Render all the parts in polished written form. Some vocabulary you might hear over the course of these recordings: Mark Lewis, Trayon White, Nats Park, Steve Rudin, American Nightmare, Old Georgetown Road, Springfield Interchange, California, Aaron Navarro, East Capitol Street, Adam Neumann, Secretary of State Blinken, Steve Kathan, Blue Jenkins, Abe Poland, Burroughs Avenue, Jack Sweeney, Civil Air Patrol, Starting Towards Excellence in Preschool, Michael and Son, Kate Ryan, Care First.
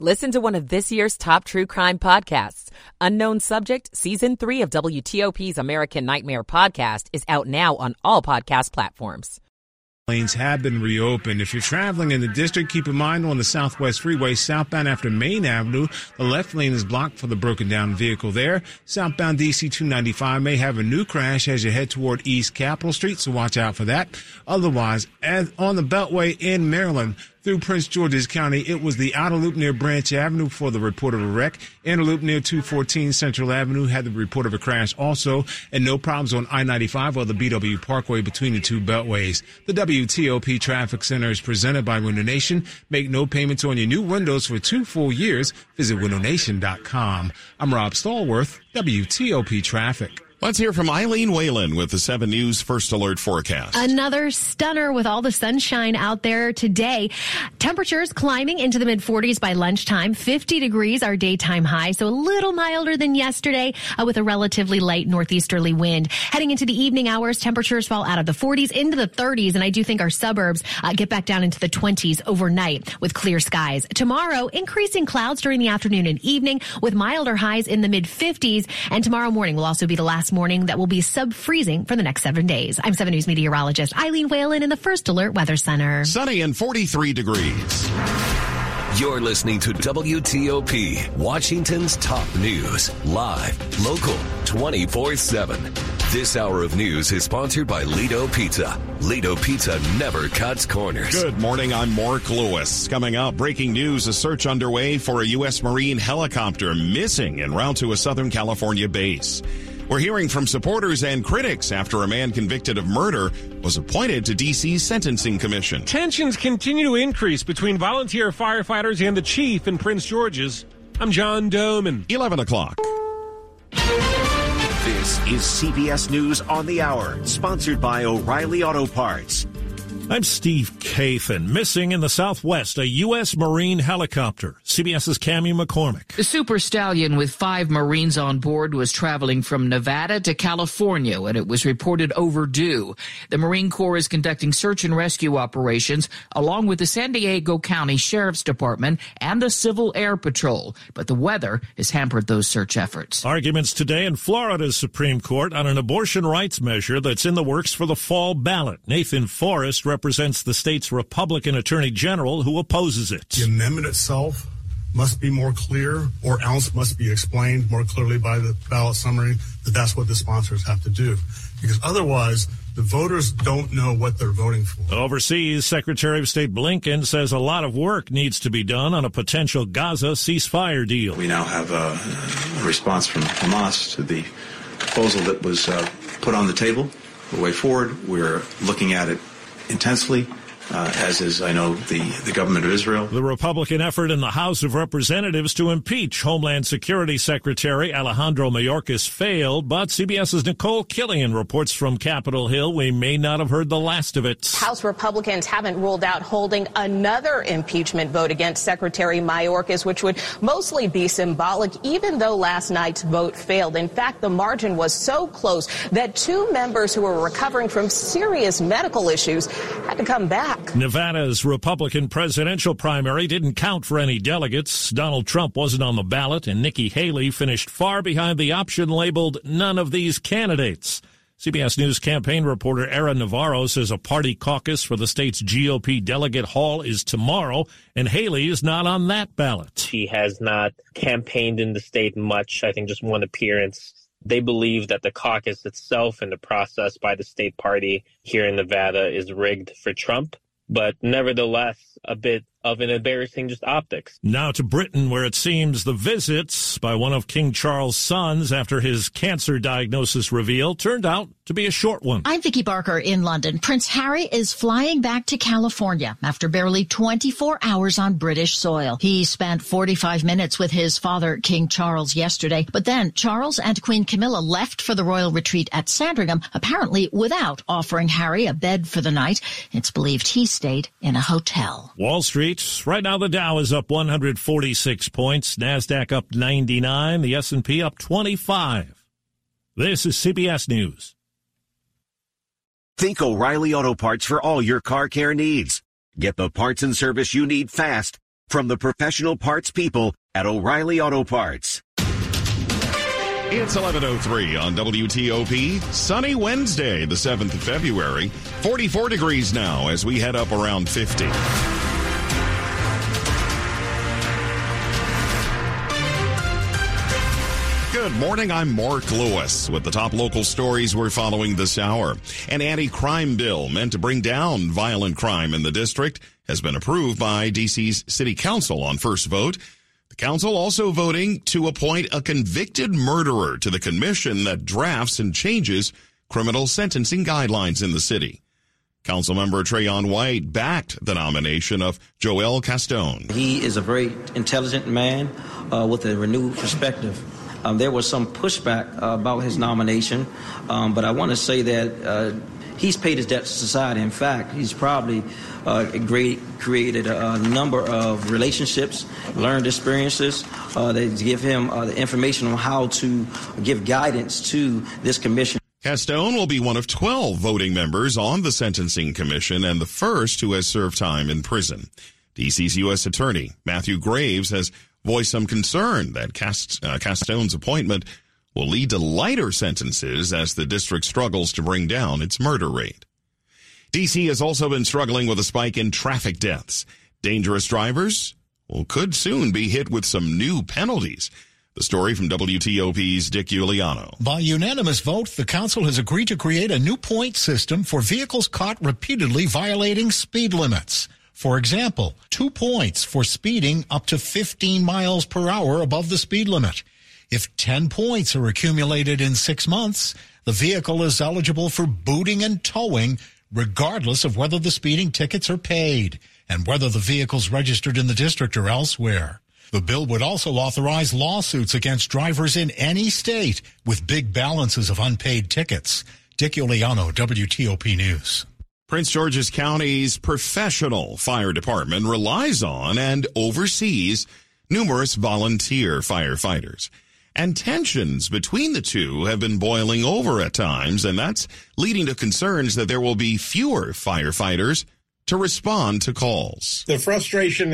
Listen to one of this year's top true crime podcasts. Unknown Subject, Season 3 of WTOP's American Nightmare podcast is out now on all podcast platforms. Lanes have been reopened. If you're traveling in the district, keep in mind on the Southwest Freeway, southbound after Main Avenue, the left lane is blocked for the broken down vehicle there. Southbound DC 295 may have a new crash as you head toward East Capitol Street, so watch out for that. Otherwise, as on the Beltway in Maryland, through Prince George's County, it was the outer loop near Branch Avenue for the report of a wreck. Inner loop near 214 Central Avenue had the report of a crash also, and no problems on I-95 or the BW Parkway between the two beltways. The WTOP Traffic Center is presented by Window Nation. Make no payments on your new windows for 2 full years. Visit windownation.com. I'm Rob Stallworth, WTOP Traffic. Let's hear from Eileen Whalen with the 7 News First Alert Forecast. Another stunner with all the sunshine out there today. Temperatures climbing into the mid-40s by lunchtime. 50 degrees our daytime high, so a little milder than yesterday with a relatively light northeasterly wind. Heading into the evening hours, temperatures fall out of the 40s into the 30s, and I do think our suburbs get back down into the 20s overnight with clear skies. Tomorrow, increasing clouds during the afternoon and evening with milder highs in the mid-50s, and tomorrow morning will also be the last morning that will be sub-freezing for the next 7 days. I'm 7 News meteorologist Eileen Whalen in the First Alert Weather Center. Sunny and 43 degrees. You're listening to WTOP, Washington's top news, live, local, 24/7. This hour of news is sponsored by Lido Pizza. Lido Pizza never cuts corners. Good morning, I'm Mark Lewis. Coming up, breaking news, a search underway for a U.S. Marine helicopter missing en route to a Southern California base. We're hearing from supporters and critics after a man convicted of murder was appointed to D.C.'s Sentencing Commission. Tensions continue to increase between volunteer firefighters and the chief in Prince George's. I'm John Doman. 11 o'clock. This is CBS News on the Hour, sponsored by O'Reilly Auto Parts. I'm Steve Kathan. Missing in the Southwest, a U.S. Marine helicopter. CBS's Cammy McCormick. The Super Stallion with 5 Marines on board was traveling from Nevada to California when it was reported overdue. The Marine Corps is conducting search and rescue operations along with the San Diego County Sheriff's Department and the Civil Air Patrol. But the weather has hampered those search efforts. Arguments today in Florida's Supreme Court on an abortion rights measure that's in the works for the fall ballot. Nathan Forrest represents the state's Republican Attorney General who opposes it. The amendment itself must be more clear, or else must be explained more clearly by the ballot summary, that that's what the sponsors have to do. Because otherwise, the voters don't know what they're voting for. Overseas, Secretary of State Blinken says a lot of work needs to be done on a potential Gaza ceasefire deal. We now have a response from Hamas to the proposal that was put on the table. The way forward, we're looking at it intensely, as is, I know, the government of Israel. The Republican effort in the House of Representatives to impeach Homeland Security Secretary Alejandro Mayorkas failed, but CBS's Nicole Killian reports from Capitol Hill we may not have heard the last of it. House Republicans haven't ruled out holding another impeachment vote against Secretary Mayorkas, which would mostly be symbolic, even though last night's vote failed. In fact, the margin was so close that 2 members who were recovering from serious medical issues had to come back. Nevada's Republican presidential primary didn't count for any delegates. Donald Trump wasn't on the ballot, and Nikki Haley finished far behind the option labeled "none of these candidates." CBS News campaign reporter Aaron Navarro says a party caucus for the state's GOP delegate haul is tomorrow, and Haley is not on that ballot. She has not campaigned in the state much, I think just one appearance. They believe that the caucus itself and the process by the state party here in Nevada is rigged for Trump. But nevertheless, a bit of an embarrassing just optics. Now to Britain, where it seems the visits by one of King Charles' sons after his cancer diagnosis reveal turned out to be a short one. I'm Vicky Barker in London. Prince Harry is flying back to California after barely 24 hours on British soil. He spent 45 minutes with his father, King Charles, yesterday, but then Charles and Queen Camilla left for the royal retreat at Sandringham, apparently without offering Harry a bed for the night. It's believed he stayed in a hotel. Wall Street. Right now, the Dow is up 146 points, NASDAQ up 99, the S&P up 25. This is CBS News. Think O'Reilly Auto Parts for all your car care needs. Get the parts and service you need fast From the professional parts people at O'Reilly Auto Parts. It's 11:03 on WTOP. Sunny Wednesday, the 7th of February. 44 degrees now as we head up around 50. Good morning, I'm Mark Lewis with the top local stories we're following this hour. An anti-crime bill meant to bring down violent crime in the district has been approved by DC's City Council on first vote. The council also voting to appoint a convicted murderer to the commission that drafts and changes criminal sentencing guidelines in the city. Councilmember Trayon White backed the nomination of Joel Castone. He is a very intelligent man with a renewed perspective. There was some pushback about his nomination, but I want to say that he's paid his debt to society. In fact, he's probably created a number of relationships, learned experiences that give him the information on how to give guidance to this commission. Castone will be one of 12 voting members on the Sentencing Commission and the first who has served time in prison. D.C.'s U.S. Attorney Matthew Graves has voiced some concern that Castone's appointment will lead to lighter sentences as the district struggles to bring down its murder rate. D.C. has also been struggling with a spike in traffic deaths. Dangerous drivers could soon be hit with some new penalties. The story from WTOP's Dick Uliano. By unanimous vote, the council has agreed to create a new point system for vehicles caught repeatedly violating speed limits. For example, 2 points for speeding up to 15 miles per hour above the speed limit. If 10 points are accumulated in 6 months, the vehicle is eligible for booting and towing, regardless of whether the speeding tickets are paid and whether the vehicle's registered in the district or elsewhere. The bill would also authorize lawsuits against drivers in any state with big balances of unpaid tickets. Dick Uliano, WTOP News. Prince George's County's professional fire department relies on and oversees numerous volunteer firefighters. And tensions between the two have been boiling over at times, and that's leading to concerns that there will be fewer firefighters to respond to calls. The frustration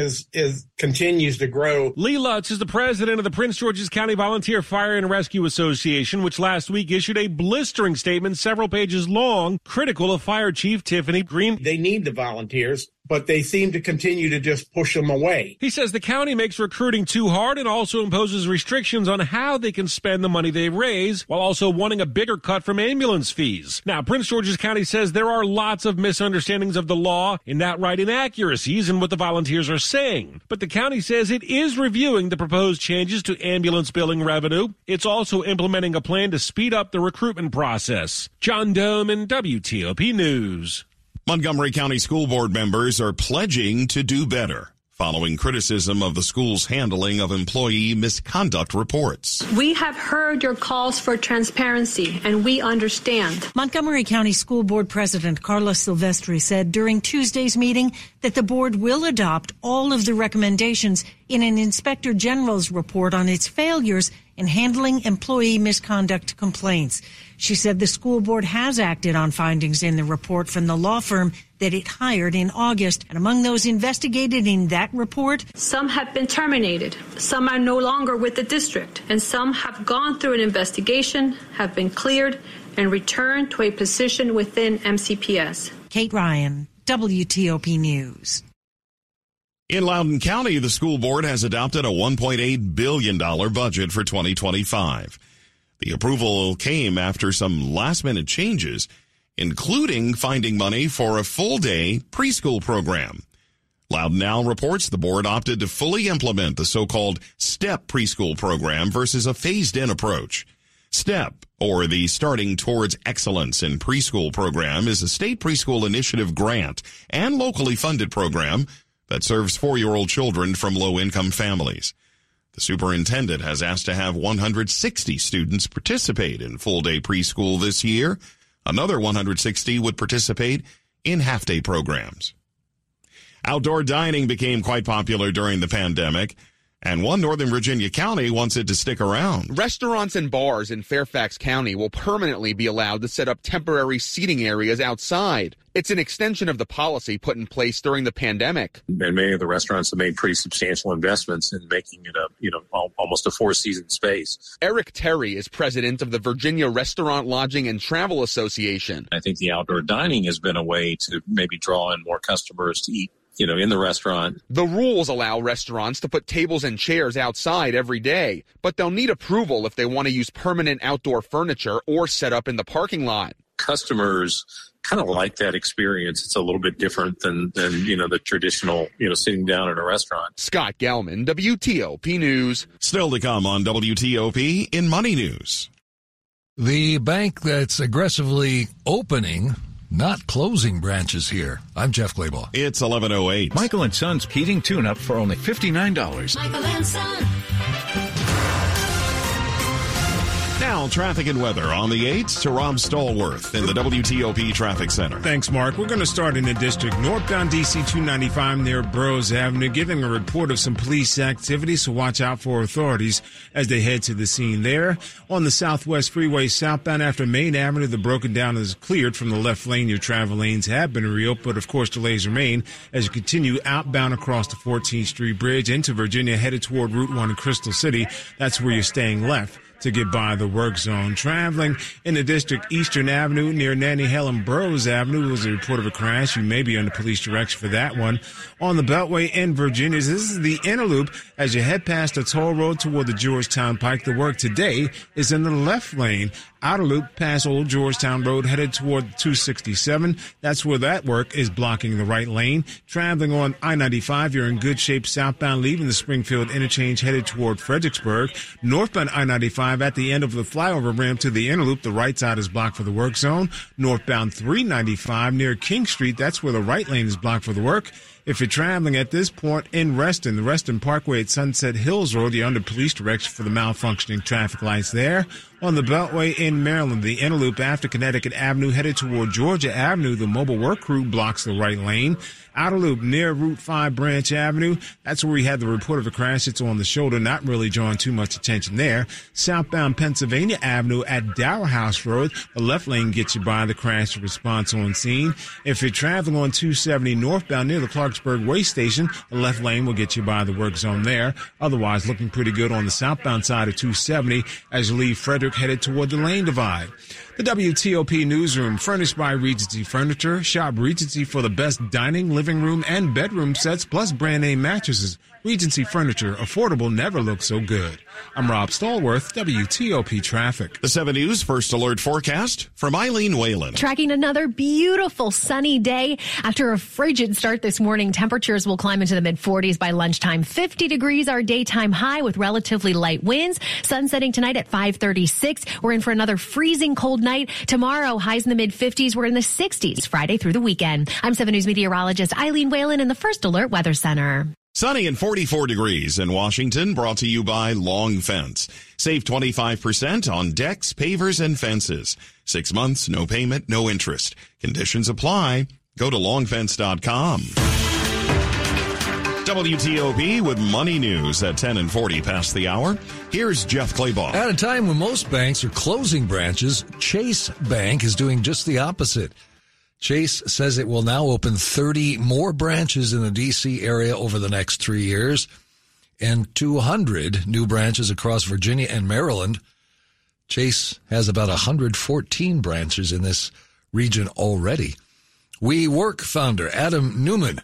continues to grow. Lee Lutz is the president of the Prince George's County Volunteer Fire and Rescue Association, which last week issued a blistering statement several pages long, critical of Fire Chief Tiffany Green. They need the volunteers, but they seem to continue to just push them away. He says the county makes recruiting too hard and also imposes restrictions on how they can spend the money they raise, while also wanting a bigger cut from ambulance fees. Now, Prince George's County says there are lots of misunderstandings of the law and outright inaccuracies in what the volunteers are saying. But the county says it is reviewing the proposed changes to ambulance billing revenue. It's also implementing a plan to speed up the recruitment process. John Dome in WTOP News. Montgomery County School Board members are pledging to do better following criticism of the school's handling of employee misconduct reports. We have heard your calls for transparency, and we understand. Montgomery County School Board President Carla Silvestri said during Tuesday's meeting that the board will adopt all of the recommendations in an Inspector General's report on its failures in handling employee misconduct complaints. She said the school board has acted on findings in the report from the law firm that it hired in August. And among those investigated in that report, some have been terminated, some are no longer with the district, and some have gone through an investigation, have been cleared, and returned to a position within MCPS. Kate Ryan, WTOP News. In Loudoun County, the school board has adopted a $1.8 billion budget for 2025. The approval came after some last-minute changes, including finding money for a full-day preschool program. Loudoun Now reports the board opted to fully implement the so-called STEP preschool program versus a phased-in approach. STEP, or the Starting Towards Excellence in Preschool program, is a state preschool initiative grant and locally funded program that serves 4-year-old children from low-income families. The superintendent has asked to have 160 students participate in full-day preschool this year. Another 160 would participate in half-day programs. Outdoor dining became quite popular during the pandemic. And one Northern Virginia county wants it to stick around. Restaurants and bars in Fairfax County will permanently be allowed to set up temporary seating areas outside. It's an extension of the policy put in place during the pandemic. And many of the restaurants have made pretty substantial investments in making it a, almost a four-season space. Eric Terry is president of the Virginia Restaurant, Lodging, and Travel Association. I think the outdoor dining has been a way to maybe draw in more customers to eat, in the restaurant. The rules allow restaurants to put tables and chairs outside every day, but they'll need approval if they want to use permanent outdoor furniture or set up in the parking lot. Customers kind of like that experience. It's a little bit different than the traditional, sitting down at a restaurant. Scott Gelman, WTOP News. Still to come on WTOP in Money News. The bank that's aggressively opening, not closing branches here. I'm Jeff Clabaugh. It's 11:08. Michael and Son's heating tune-up for only $59. Michael and Son. Now, traffic and weather on the 8th to Rob Stallworth in the WTOP Traffic Center. Thanks, Mark. We're going to start in the district northbound DC 295 near Burroughs Avenue, giving a report of some police activity, so watch out for authorities as they head to the scene there. On the Southwest Freeway southbound after Main Avenue, the broken down is cleared from the left lane. Your travel lanes have been reopened, but of course delays remain as you continue outbound across the 14th Street Bridge into Virginia, headed toward Route 1 in Crystal City. That's where you're staying left to get by the work zone. Traveling in the district, Eastern Avenue near Nanny Helen Burroughs Avenue was a report of a crash. You may be under police direction for that one. On the Beltway in Virginia, this is the Inner Loop. As you head past the toll road toward the Georgetown Pike, the work today is in the left lane. Outer Loop past Old Georgetown Road headed toward 267. That's where that work is blocking the right lane. Traveling on I-95, you're in good shape southbound, leaving the Springfield interchange headed toward Fredericksburg. Northbound I-95 at the end of the flyover ramp to the Inner Loop, the right side is blocked for the work zone. Northbound 395 near King Street, that's where the right lane is blocked for the work. If you're traveling at this point in Reston, the Reston Parkway at Sunset Hills Road, you're under police direction for the malfunctioning traffic lights there. On the Beltway in Maryland, the Inner Loop after Connecticut Avenue headed toward Georgia Avenue, the mobile work crew blocks the right lane. Outer Loop near Route 5 Branch Avenue, that's where we had the report of a crash. It's on the shoulder, not really drawing too much attention there. Southbound Pennsylvania Avenue at Dower House Road, the left lane gets you by the crash response on scene. If you're traveling on 270 northbound near the Clarksburg Way Station, the left lane will get you by the work zone there. Otherwise, looking pretty good on the southbound side of 270 as you leave Frederick headed toward the lane divide. The WTOP Newsroom, furnished by Regency Furniture. Shop Regency for the best dining, living room, and bedroom sets, plus brand-name mattresses. Regency Furniture, affordable, never looked so good. I'm Rob Stallworth, WTOP Traffic. The 7 News First Alert Forecast from Eileen Whalen. Tracking another beautiful sunny day after a frigid start this morning. Temperatures will climb into the mid-40s by lunchtime. 50 degrees our daytime high with relatively light winds. Sun setting tonight at 5:36. We're in for another freezing cold night. Tomorrow, highs in the mid-50s. We're in the 60s Friday through the weekend. I'm 7 News meteorologist Eileen Whalen in the First Alert Weather Center. Sunny and 44 degrees in Washington, brought to you by Long Fence. Save 25% on decks, pavers, and fences. 6 months, no payment, no interest. Conditions apply. Go to longfence.com. WTOP with Money News at 10 and 40 past the hour. Here's Jeff Clabaugh. At a time when most banks are closing branches, Chase Bank is doing just the opposite. Chase says it will now open 30 more branches in the D.C. area over the next 3 years and 200 new branches across Virginia and Maryland. Chase has about 114 branches in this region already. WeWork founder Adam Neumann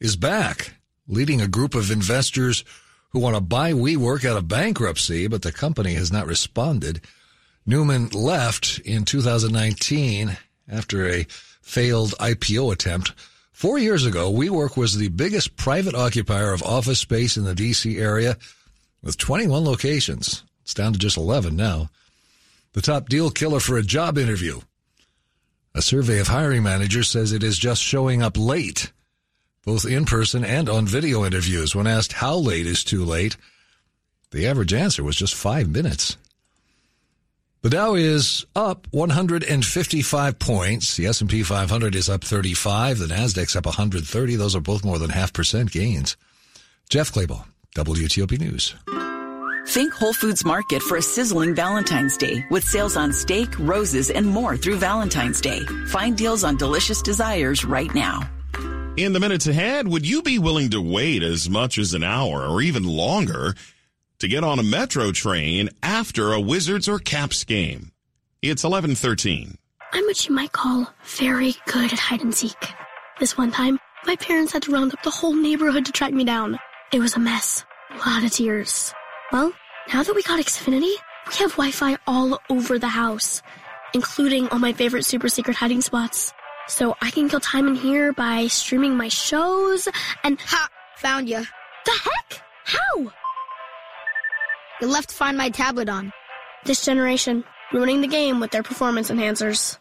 is back, leading a group of investors who want to buy WeWork out of bankruptcy, but the company has not responded. Neumann left in 2019 after a failed IPO attempt. 4 years ago, WeWork was the biggest private occupier of office space in the D.C. area with 21 locations. It's down to just 11 now. The top deal killer for a job interview. A survey of hiring managers says it is just showing up late, both in person and on video interviews. When asked how late is too late, the average answer was just 5 minutes. The Dow is up 155 points. The S&P 500 is up 35. The Nasdaq's up 130. Those are both more than 0.5% gains. Jeff Clabaugh, WTOP News. Think Whole Foods Market for a sizzling Valentine's Day with sales on steak, roses, and more through Valentine's Day. Find deals on delicious desires right now. In the minutes ahead, would you be willing to wait as much as an hour or even longer to get on a metro train after a Wizards or Caps game? It's 11:13. I'm what you might call very good at hide and seek. This one time, my parents had to round up the whole neighborhood to track me down. It was a mess. A lot of tears. Well, now that we got Xfinity, we have Wi-Fi all over the house, including all my favorite super-secret hiding spots. So I can kill time in here by streaming my shows and... Ha! Found ya. The heck? How? You left Find My tablet on. This generation, ruining the game with their performance enhancers.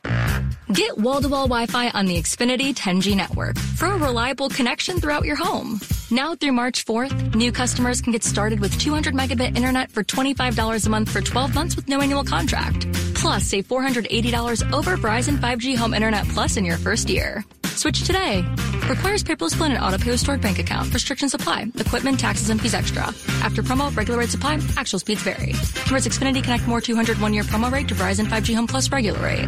Get wall-to-wall Wi-Fi on the Xfinity 10G network for a reliable connection throughout your home. Now through March 4th, new customers can get started with 200 megabit internet for $25 a month for 12 months with no annual contract. Plus, save $480 over Verizon 5G Home Internet Plus in your first year. Switch today. Requires paperless plan and auto-pay with stored bank account. Restrictions apply. Equipment, taxes, and fees extra. After promo, regular rates apply. Actual speeds vary. Converts Xfinity Connect More 200 1-year promo rate to Verizon 5G Home Plus regular rate.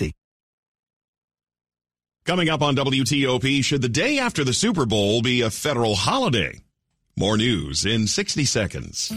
Coming up on WTOP, should the day after the Super Bowl be a federal holiday? More news in 60 seconds.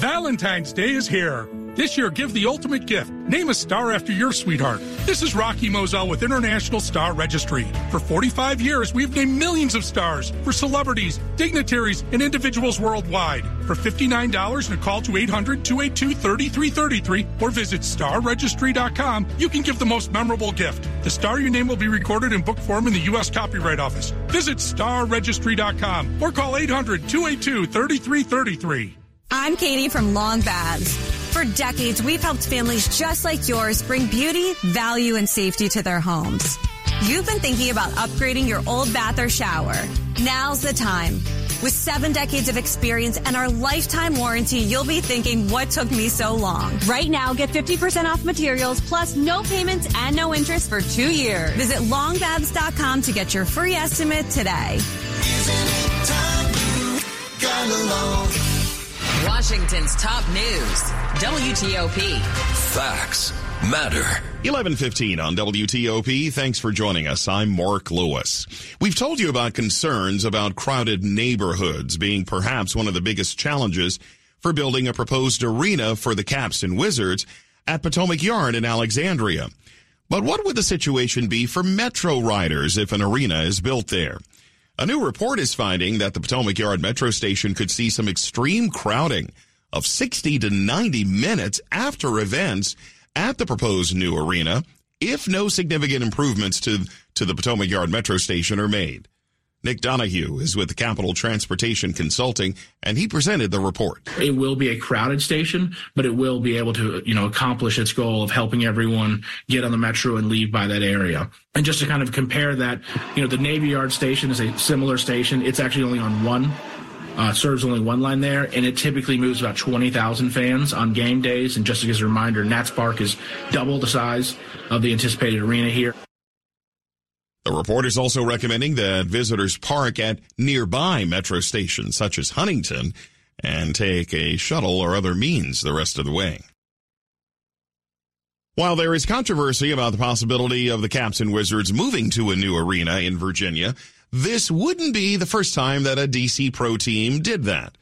Valentine's Day is here. This year, give the ultimate gift. Name a star after your sweetheart. This is Rocky Moselle with International Star Registry. For 45 years, we've named millions of stars for celebrities, dignitaries, and individuals worldwide. For $59 and a call to 800-282-3333 or visit starregistry.com, you can give the most memorable gift. The star you name will be recorded in book form in the U.S. Copyright Office. Visit starregistry.com or call 800-282-3333. I'm Katie from Long Baths. For decades, we've helped families just like yours bring beauty, value, and safety to their homes. You've been thinking about upgrading your old bath or shower. Now's the time. With 7 decades of experience and our lifetime warranty, you'll be thinking, what took me so long? Right now, get 50% off materials, plus no payments and no interest for 2 years. Visit longbaths.com to get your free estimate today. Isn't it time you got along? Washington's top news, WTOP. Facts matter. 11:15 on WTOP. Thanks for joining us. I'm Mark Lewis. We've told you about concerns about crowded neighborhoods being perhaps one of the biggest challenges for building a proposed arena for the Caps and Wizards at Potomac Yard in Alexandria. But what would the situation be for Metro riders if an arena is built there? A new report is finding that the Potomac Yard Metro Station could see some extreme crowding of 60 to 90 minutes after events at the proposed new arena if no significant improvements to the Potomac Yard Metro Station are made. Nick Donahue is with Capital Transportation Consulting, and he presented the report. It will be a crowded station, but it will be able to, accomplish its goal of helping everyone get on the metro and leave by that area. And just to kind of compare that, the Navy Yard station is a similar station. It's actually only on one. Serves only one line there, and it typically moves about 20,000 fans on game days. And just as a reminder, Nats Park is double the size of the anticipated arena here. The report is also recommending that visitors park at nearby metro stations, such as Huntington, and take a shuttle or other means the rest of the way. While there is controversy about the possibility of the Caps and Wizards moving to a new arena in Virginia, this wouldn't be the first time that a D.C. pro team did that.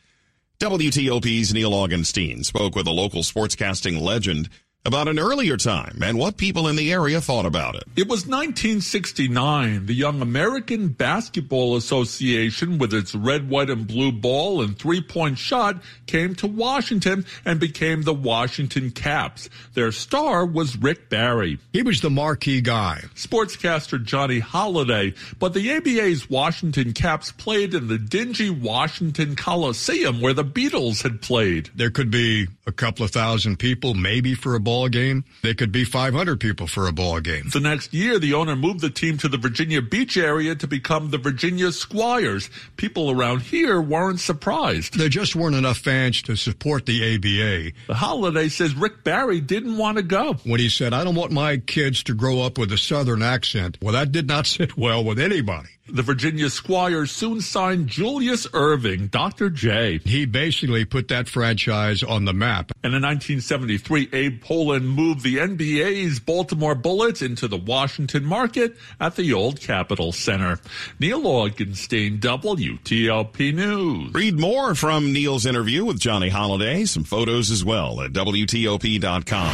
WTOP's Neil Augenstein spoke with a local sportscasting legend about an earlier time and what people in the area thought about it. It was 1969. The Young American Basketball Association, with its red, white, and blue ball and three-point shot, came to Washington and became the Washington Caps. Their star was Rick Barry. He was the marquee guy. Sportscaster Johnny Holiday. But the ABA's Washington Caps played in the dingy Washington Coliseum where the Beatles had played. There could be a couple of thousand people, maybe, for a ball game. They could be 500 people for a ball game. The next year, the owner moved the team to the Virginia Beach area to become the Virginia Squires. People around here weren't surprised. There just weren't enough fans to support the ABA. The Holiday says Rick Barry didn't want to go. When he said, "I don't want my kids to grow up with a Southern accent," well, that did not sit well with anybody. The Virginia Squires soon signed Julius Irving, Dr. J. He basically put that franchise on the map. And in 1973, Abe Poland moved the NBA's Baltimore Bullets into the Washington market at the old Capitol Center. Neil Augenstein, WTOP News. Read more from Neil's interview with Johnny Holiday, some photos as well at WTOP.com.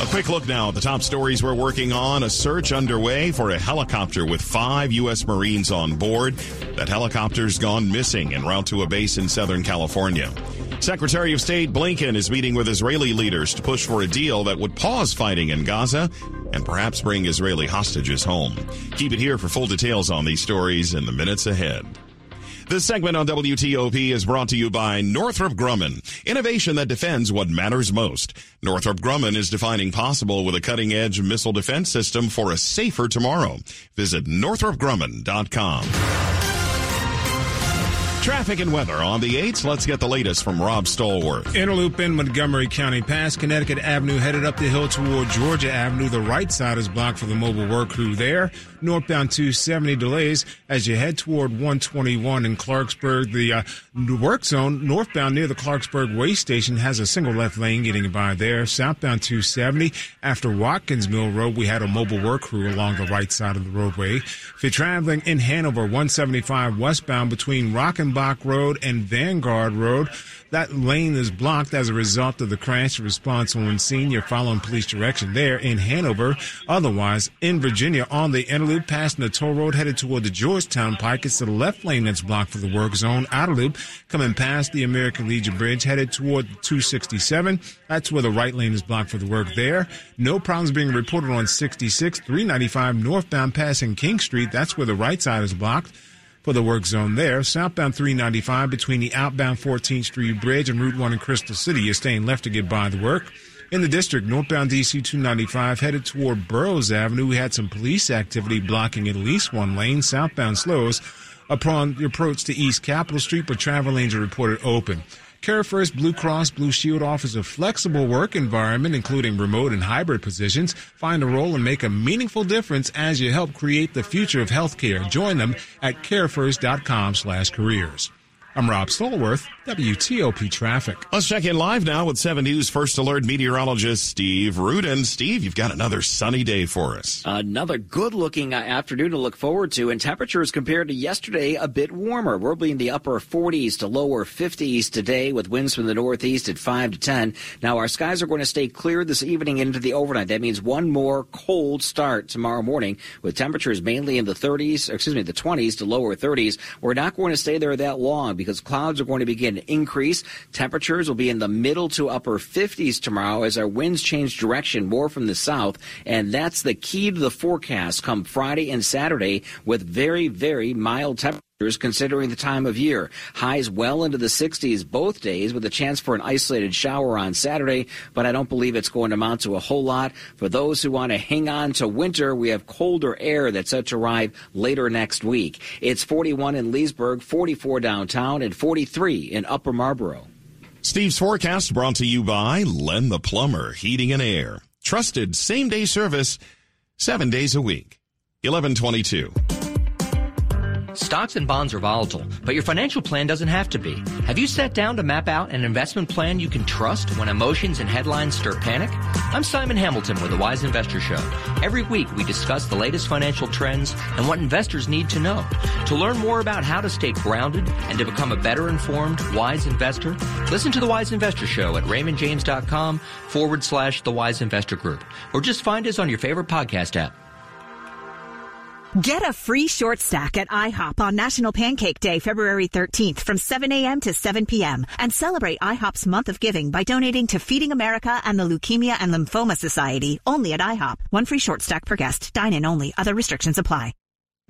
A quick look now at the top stories we're working on. A search underway for a helicopter with 5 U.S. Marines on board. That helicopter's gone missing en route to a base in Southern California. Secretary of State Blinken is meeting with Israeli leaders to push for a deal that would pause fighting in Gaza and perhaps bring Israeli hostages home. Keep it here for full details on these stories in the minutes ahead. This segment on WTOP is brought to you by Northrop Grumman, innovation that defends what matters most. Northrop Grumman is defining possible with a cutting-edge missile defense system for a safer tomorrow. Visit northropgrumman.com. Traffic and weather on the 8s. Let's get the latest from Rob Stallworth. Inner loop in Montgomery County, past Connecticut Avenue, headed up the hill toward Georgia Avenue. The right side is blocked for the mobile work crew there. Northbound 270 delays as you head toward 121 in Clarksburg. The work zone northbound near the Clarksburg Way Station has a single left lane getting by there. Southbound 270 after Watkins Mill Road, we had a mobile work crew along the right side of the roadway. If you're traveling in Hanover, 175 westbound between Rock and Bach Road and Vanguard Road, that lane is blocked as a result of the crash. Response on scene. You're following police direction there in Hanover. Otherwise, in Virginia, on the inner loop, past Natal Road, headed toward the Georgetown Pike, it's the left lane that's blocked for the work zone. Outer loop, coming past the American Legion Bridge, headed toward 267. That's where the right lane is blocked for the work there. No problems being reported on 66, 395 northbound, passing King Street. That's where the right side is blocked for the work zone there. Southbound 395 between the outbound 14th Street Bridge and Route 1 in Crystal City, you're staying left to get by the work. In the district, northbound DC 295 headed toward Burroughs Avenue, we had some police activity blocking at least one lane. Southbound slows upon the approach to East Capitol Street, but travel lanes are reported open. Care First Blue Cross Blue Shield offers a flexible work environment, including remote and hybrid positions. Find a role and make a meaningful difference as you help create the future of healthcare. Join them at carefirst.com/careers. I'm Rob Stallworth, WTOP Traffic. Let's check in live now with 7 News First Alert meteorologist Steve Rudin. Steve, you've got another sunny day for us. Another good-looking afternoon to look forward to, and temperatures compared to yesterday a bit warmer. We'll be in the upper 40s to lower 50s today with winds from the northeast at 5 to 10. Now, our skies are going to stay clear this evening into the overnight. That means one more cold start tomorrow morning with temperatures mainly in the 20s to lower 30s. We're not going to stay there that long because clouds are going to begin to increase. Temperatures will be in the middle to upper 50s tomorrow as our winds change direction more from the south, and that's the key to the forecast come Friday and Saturday with very, very mild temperatures considering the time of year. Highs well into the 60s both days with a chance for an isolated shower on Saturday, but I don't believe it's going to amount to a whole lot. For those who want to hang on to winter, we have colder air that's set to arrive later next week. It's 41 in Leesburg, 44 downtown, and 43 in Upper Marlboro. Steve's forecast brought to you by Len the Plumber Heating and Air. Trusted same-day service 7 days a week. 1122. Stocks and bonds are volatile, but your financial plan doesn't have to be. Have you sat down to map out an investment plan you can trust when emotions and headlines stir panic? I'm Simon Hamilton with the Wise Investor Show. Every week we discuss the latest financial trends and what investors need to know. To learn more about how to stay grounded and to become a better informed, wise investor, listen to the Wise Investor Show at RaymondJames.com/The Wise Investor Group, or just find us on your favorite podcast app. Get a free short stack at IHOP on National Pancake Day, February 13th from 7 a.m. to 7 p.m. and celebrate IHOP's month of giving by donating to Feeding America and the Leukemia and Lymphoma Society, only at IHOP. One free short stack per guest. Dine in only. Other restrictions apply.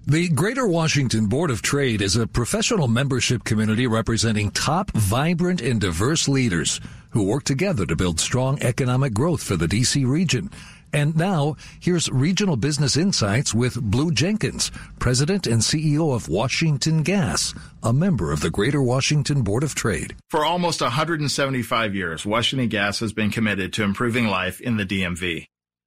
The Greater Washington Board of Trade is a professional membership community representing top, vibrant, and diverse leaders who work together to build strong economic growth for the D.C. region. And now, here's Regional Business Insights with Blue Jenkins, President and CEO of Washington Gas, a member of the Greater Washington Board of Trade. For almost 175 years, Washington Gas has been committed to improving life in the DMV.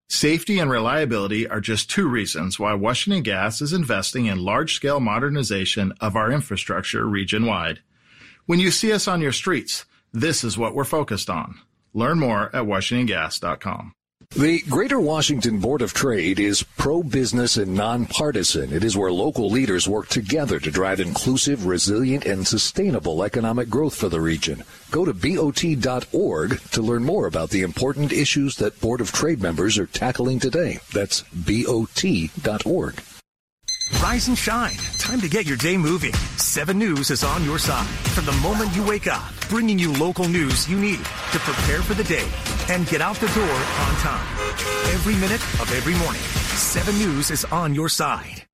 Safety and reliability are just two reasons why Washington Gas is investing in large-scale modernization of our infrastructure region-wide. When you see us on your streets, this is what we're focused on. Learn more at WashingtonGas.com. The Greater Washington Board of Trade is pro-business and nonpartisan. It is where local leaders work together to drive inclusive, resilient, and sustainable economic growth for the region. Go to BOT.org to learn more about the important issues that Board of Trade members are tackling today. That's BOT.org. Rise and shine. Time to get your day moving. 7 News is on your side from the moment you wake up, bringing you local news you need to prepare for the day and get out the door on time. Every minute of every morning, 7 News is on your side.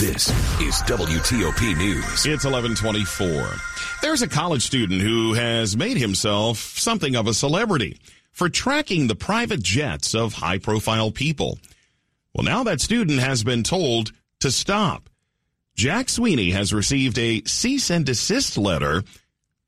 This is WTOP News. It's 11:24. There's a college student who has made himself something of a celebrity for tracking the private jets of high-profile people. Well, now that student has been told to stop. Jack Sweeney has received a cease and desist letter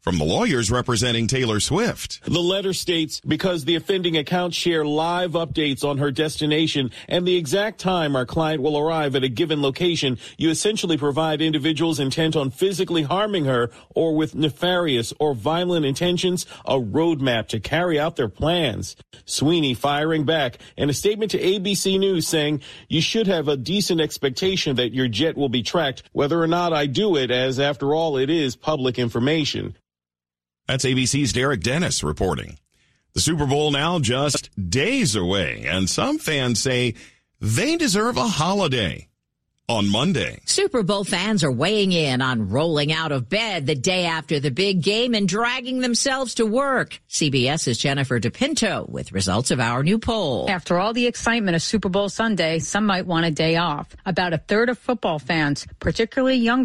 from the lawyers representing Taylor Swift. The letter states, because the offending accounts share live updates on her destination and the exact time our client will arrive at a given location, you essentially provide individuals intent on physically harming her or with nefarious or violent intentions a roadmap to carry out their plans. Sweeney firing back in a statement to ABC News saying, you should have a decent expectation that your jet will be tracked, whether or not I do it, as after all, it is public information. That's ABC's Derek Dennis reporting. The Super Bowl now just days away, and some fans say they deserve a holiday on Monday. Super Bowl fans are weighing in on rolling out of bed the day after the big game and dragging themselves to work. CBS's Jennifer DePinto with results of our new poll. After all the excitement of Super Bowl Sunday, some might want a day off. About a third of football fans, particularly younger,